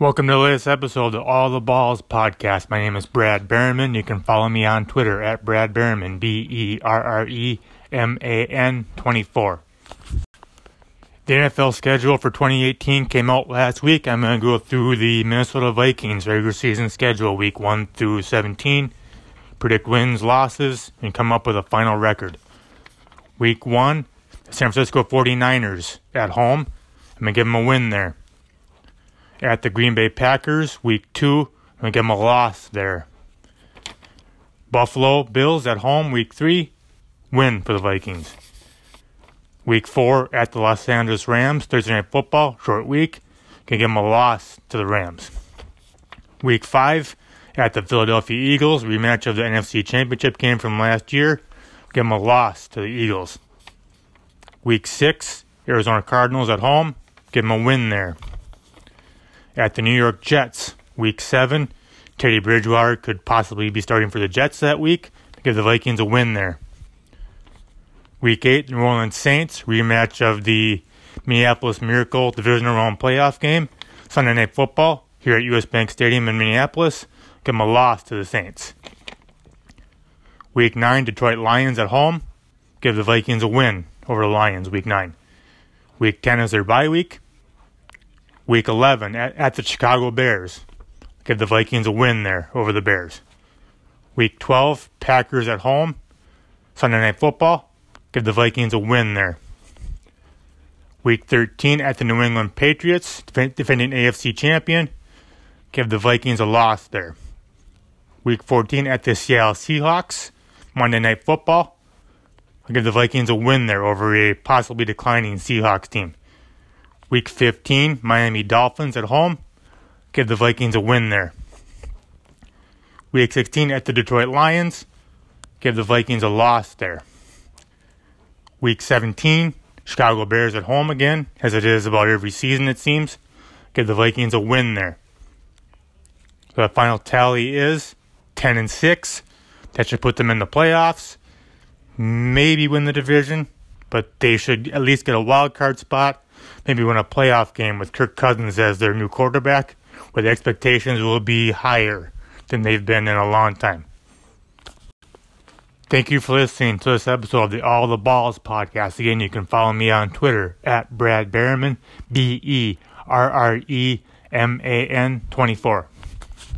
Welcome to the latest episode of All the Balls Podcast. My name is Brad Berriman. You can follow me on Twitter at Brad Berriman, B-E-R-R-E-M-A-N 24. The NFL schedule for 2018 came out last week. I'm going to go through the Minnesota Vikings regular season schedule week 1 through 17, predict wins, losses, and come up with a final record. Week 1, San Francisco 49ers at home. I'm going to give them a win there. At the Green Bay Packers, week 2, I'm going to give them a loss there. Buffalo Bills at home, week 3, win for the Vikings. Week 4, at the Los Angeles Rams, Thursday Night Football, short week, going to give them a loss to the Rams. Week 5, at the Philadelphia Eagles, rematch of the NFC Championship game from last year, give them a loss to the Eagles. Week 6, Arizona Cardinals at home, give them a win there. At the New York Jets, Week 7, Teddy Bridgewater could possibly be starting for the Jets that week to give the Vikings a win there. Week 8, New Orleans Saints, rematch of the Minneapolis Miracle divisional round playoff game, Sunday Night Football here at U.S. Bank Stadium in Minneapolis, give them a loss to the Saints. Week 9, Detroit Lions at home, give the Vikings a win over the Lions, Week 9. Week 10 is their bye week. Week 11, at the Chicago Bears, give the Vikings a win there over the Bears. Week 12, Packers at home, Sunday Night Football, give the Vikings a win there. Week 13, at the New England Patriots, defending AFC champion, give the Vikings a loss there. Week 14, at the Seattle Seahawks, Monday Night Football, give the Vikings a win there over a possibly declining Seahawks team. Week 15, Miami Dolphins at home, give the Vikings a win there. Week 16, at the Detroit Lions, give the Vikings a loss there. Week 17, Chicago Bears at home again, as it is about every season it seems, give the Vikings a win there. So the final tally is 10-6. That should put them in the playoffs, maybe win the division, but they should at least get a wild card spot. Maybe win a playoff game with Kirk Cousins as their new quarterback, where the expectations will be higher than they've been in a long time. Thank you for listening to this episode of the All the Balls Podcast. Again, you can follow me on Twitter at Brad Berriman, B-E-R-R-E-M-A-N 24.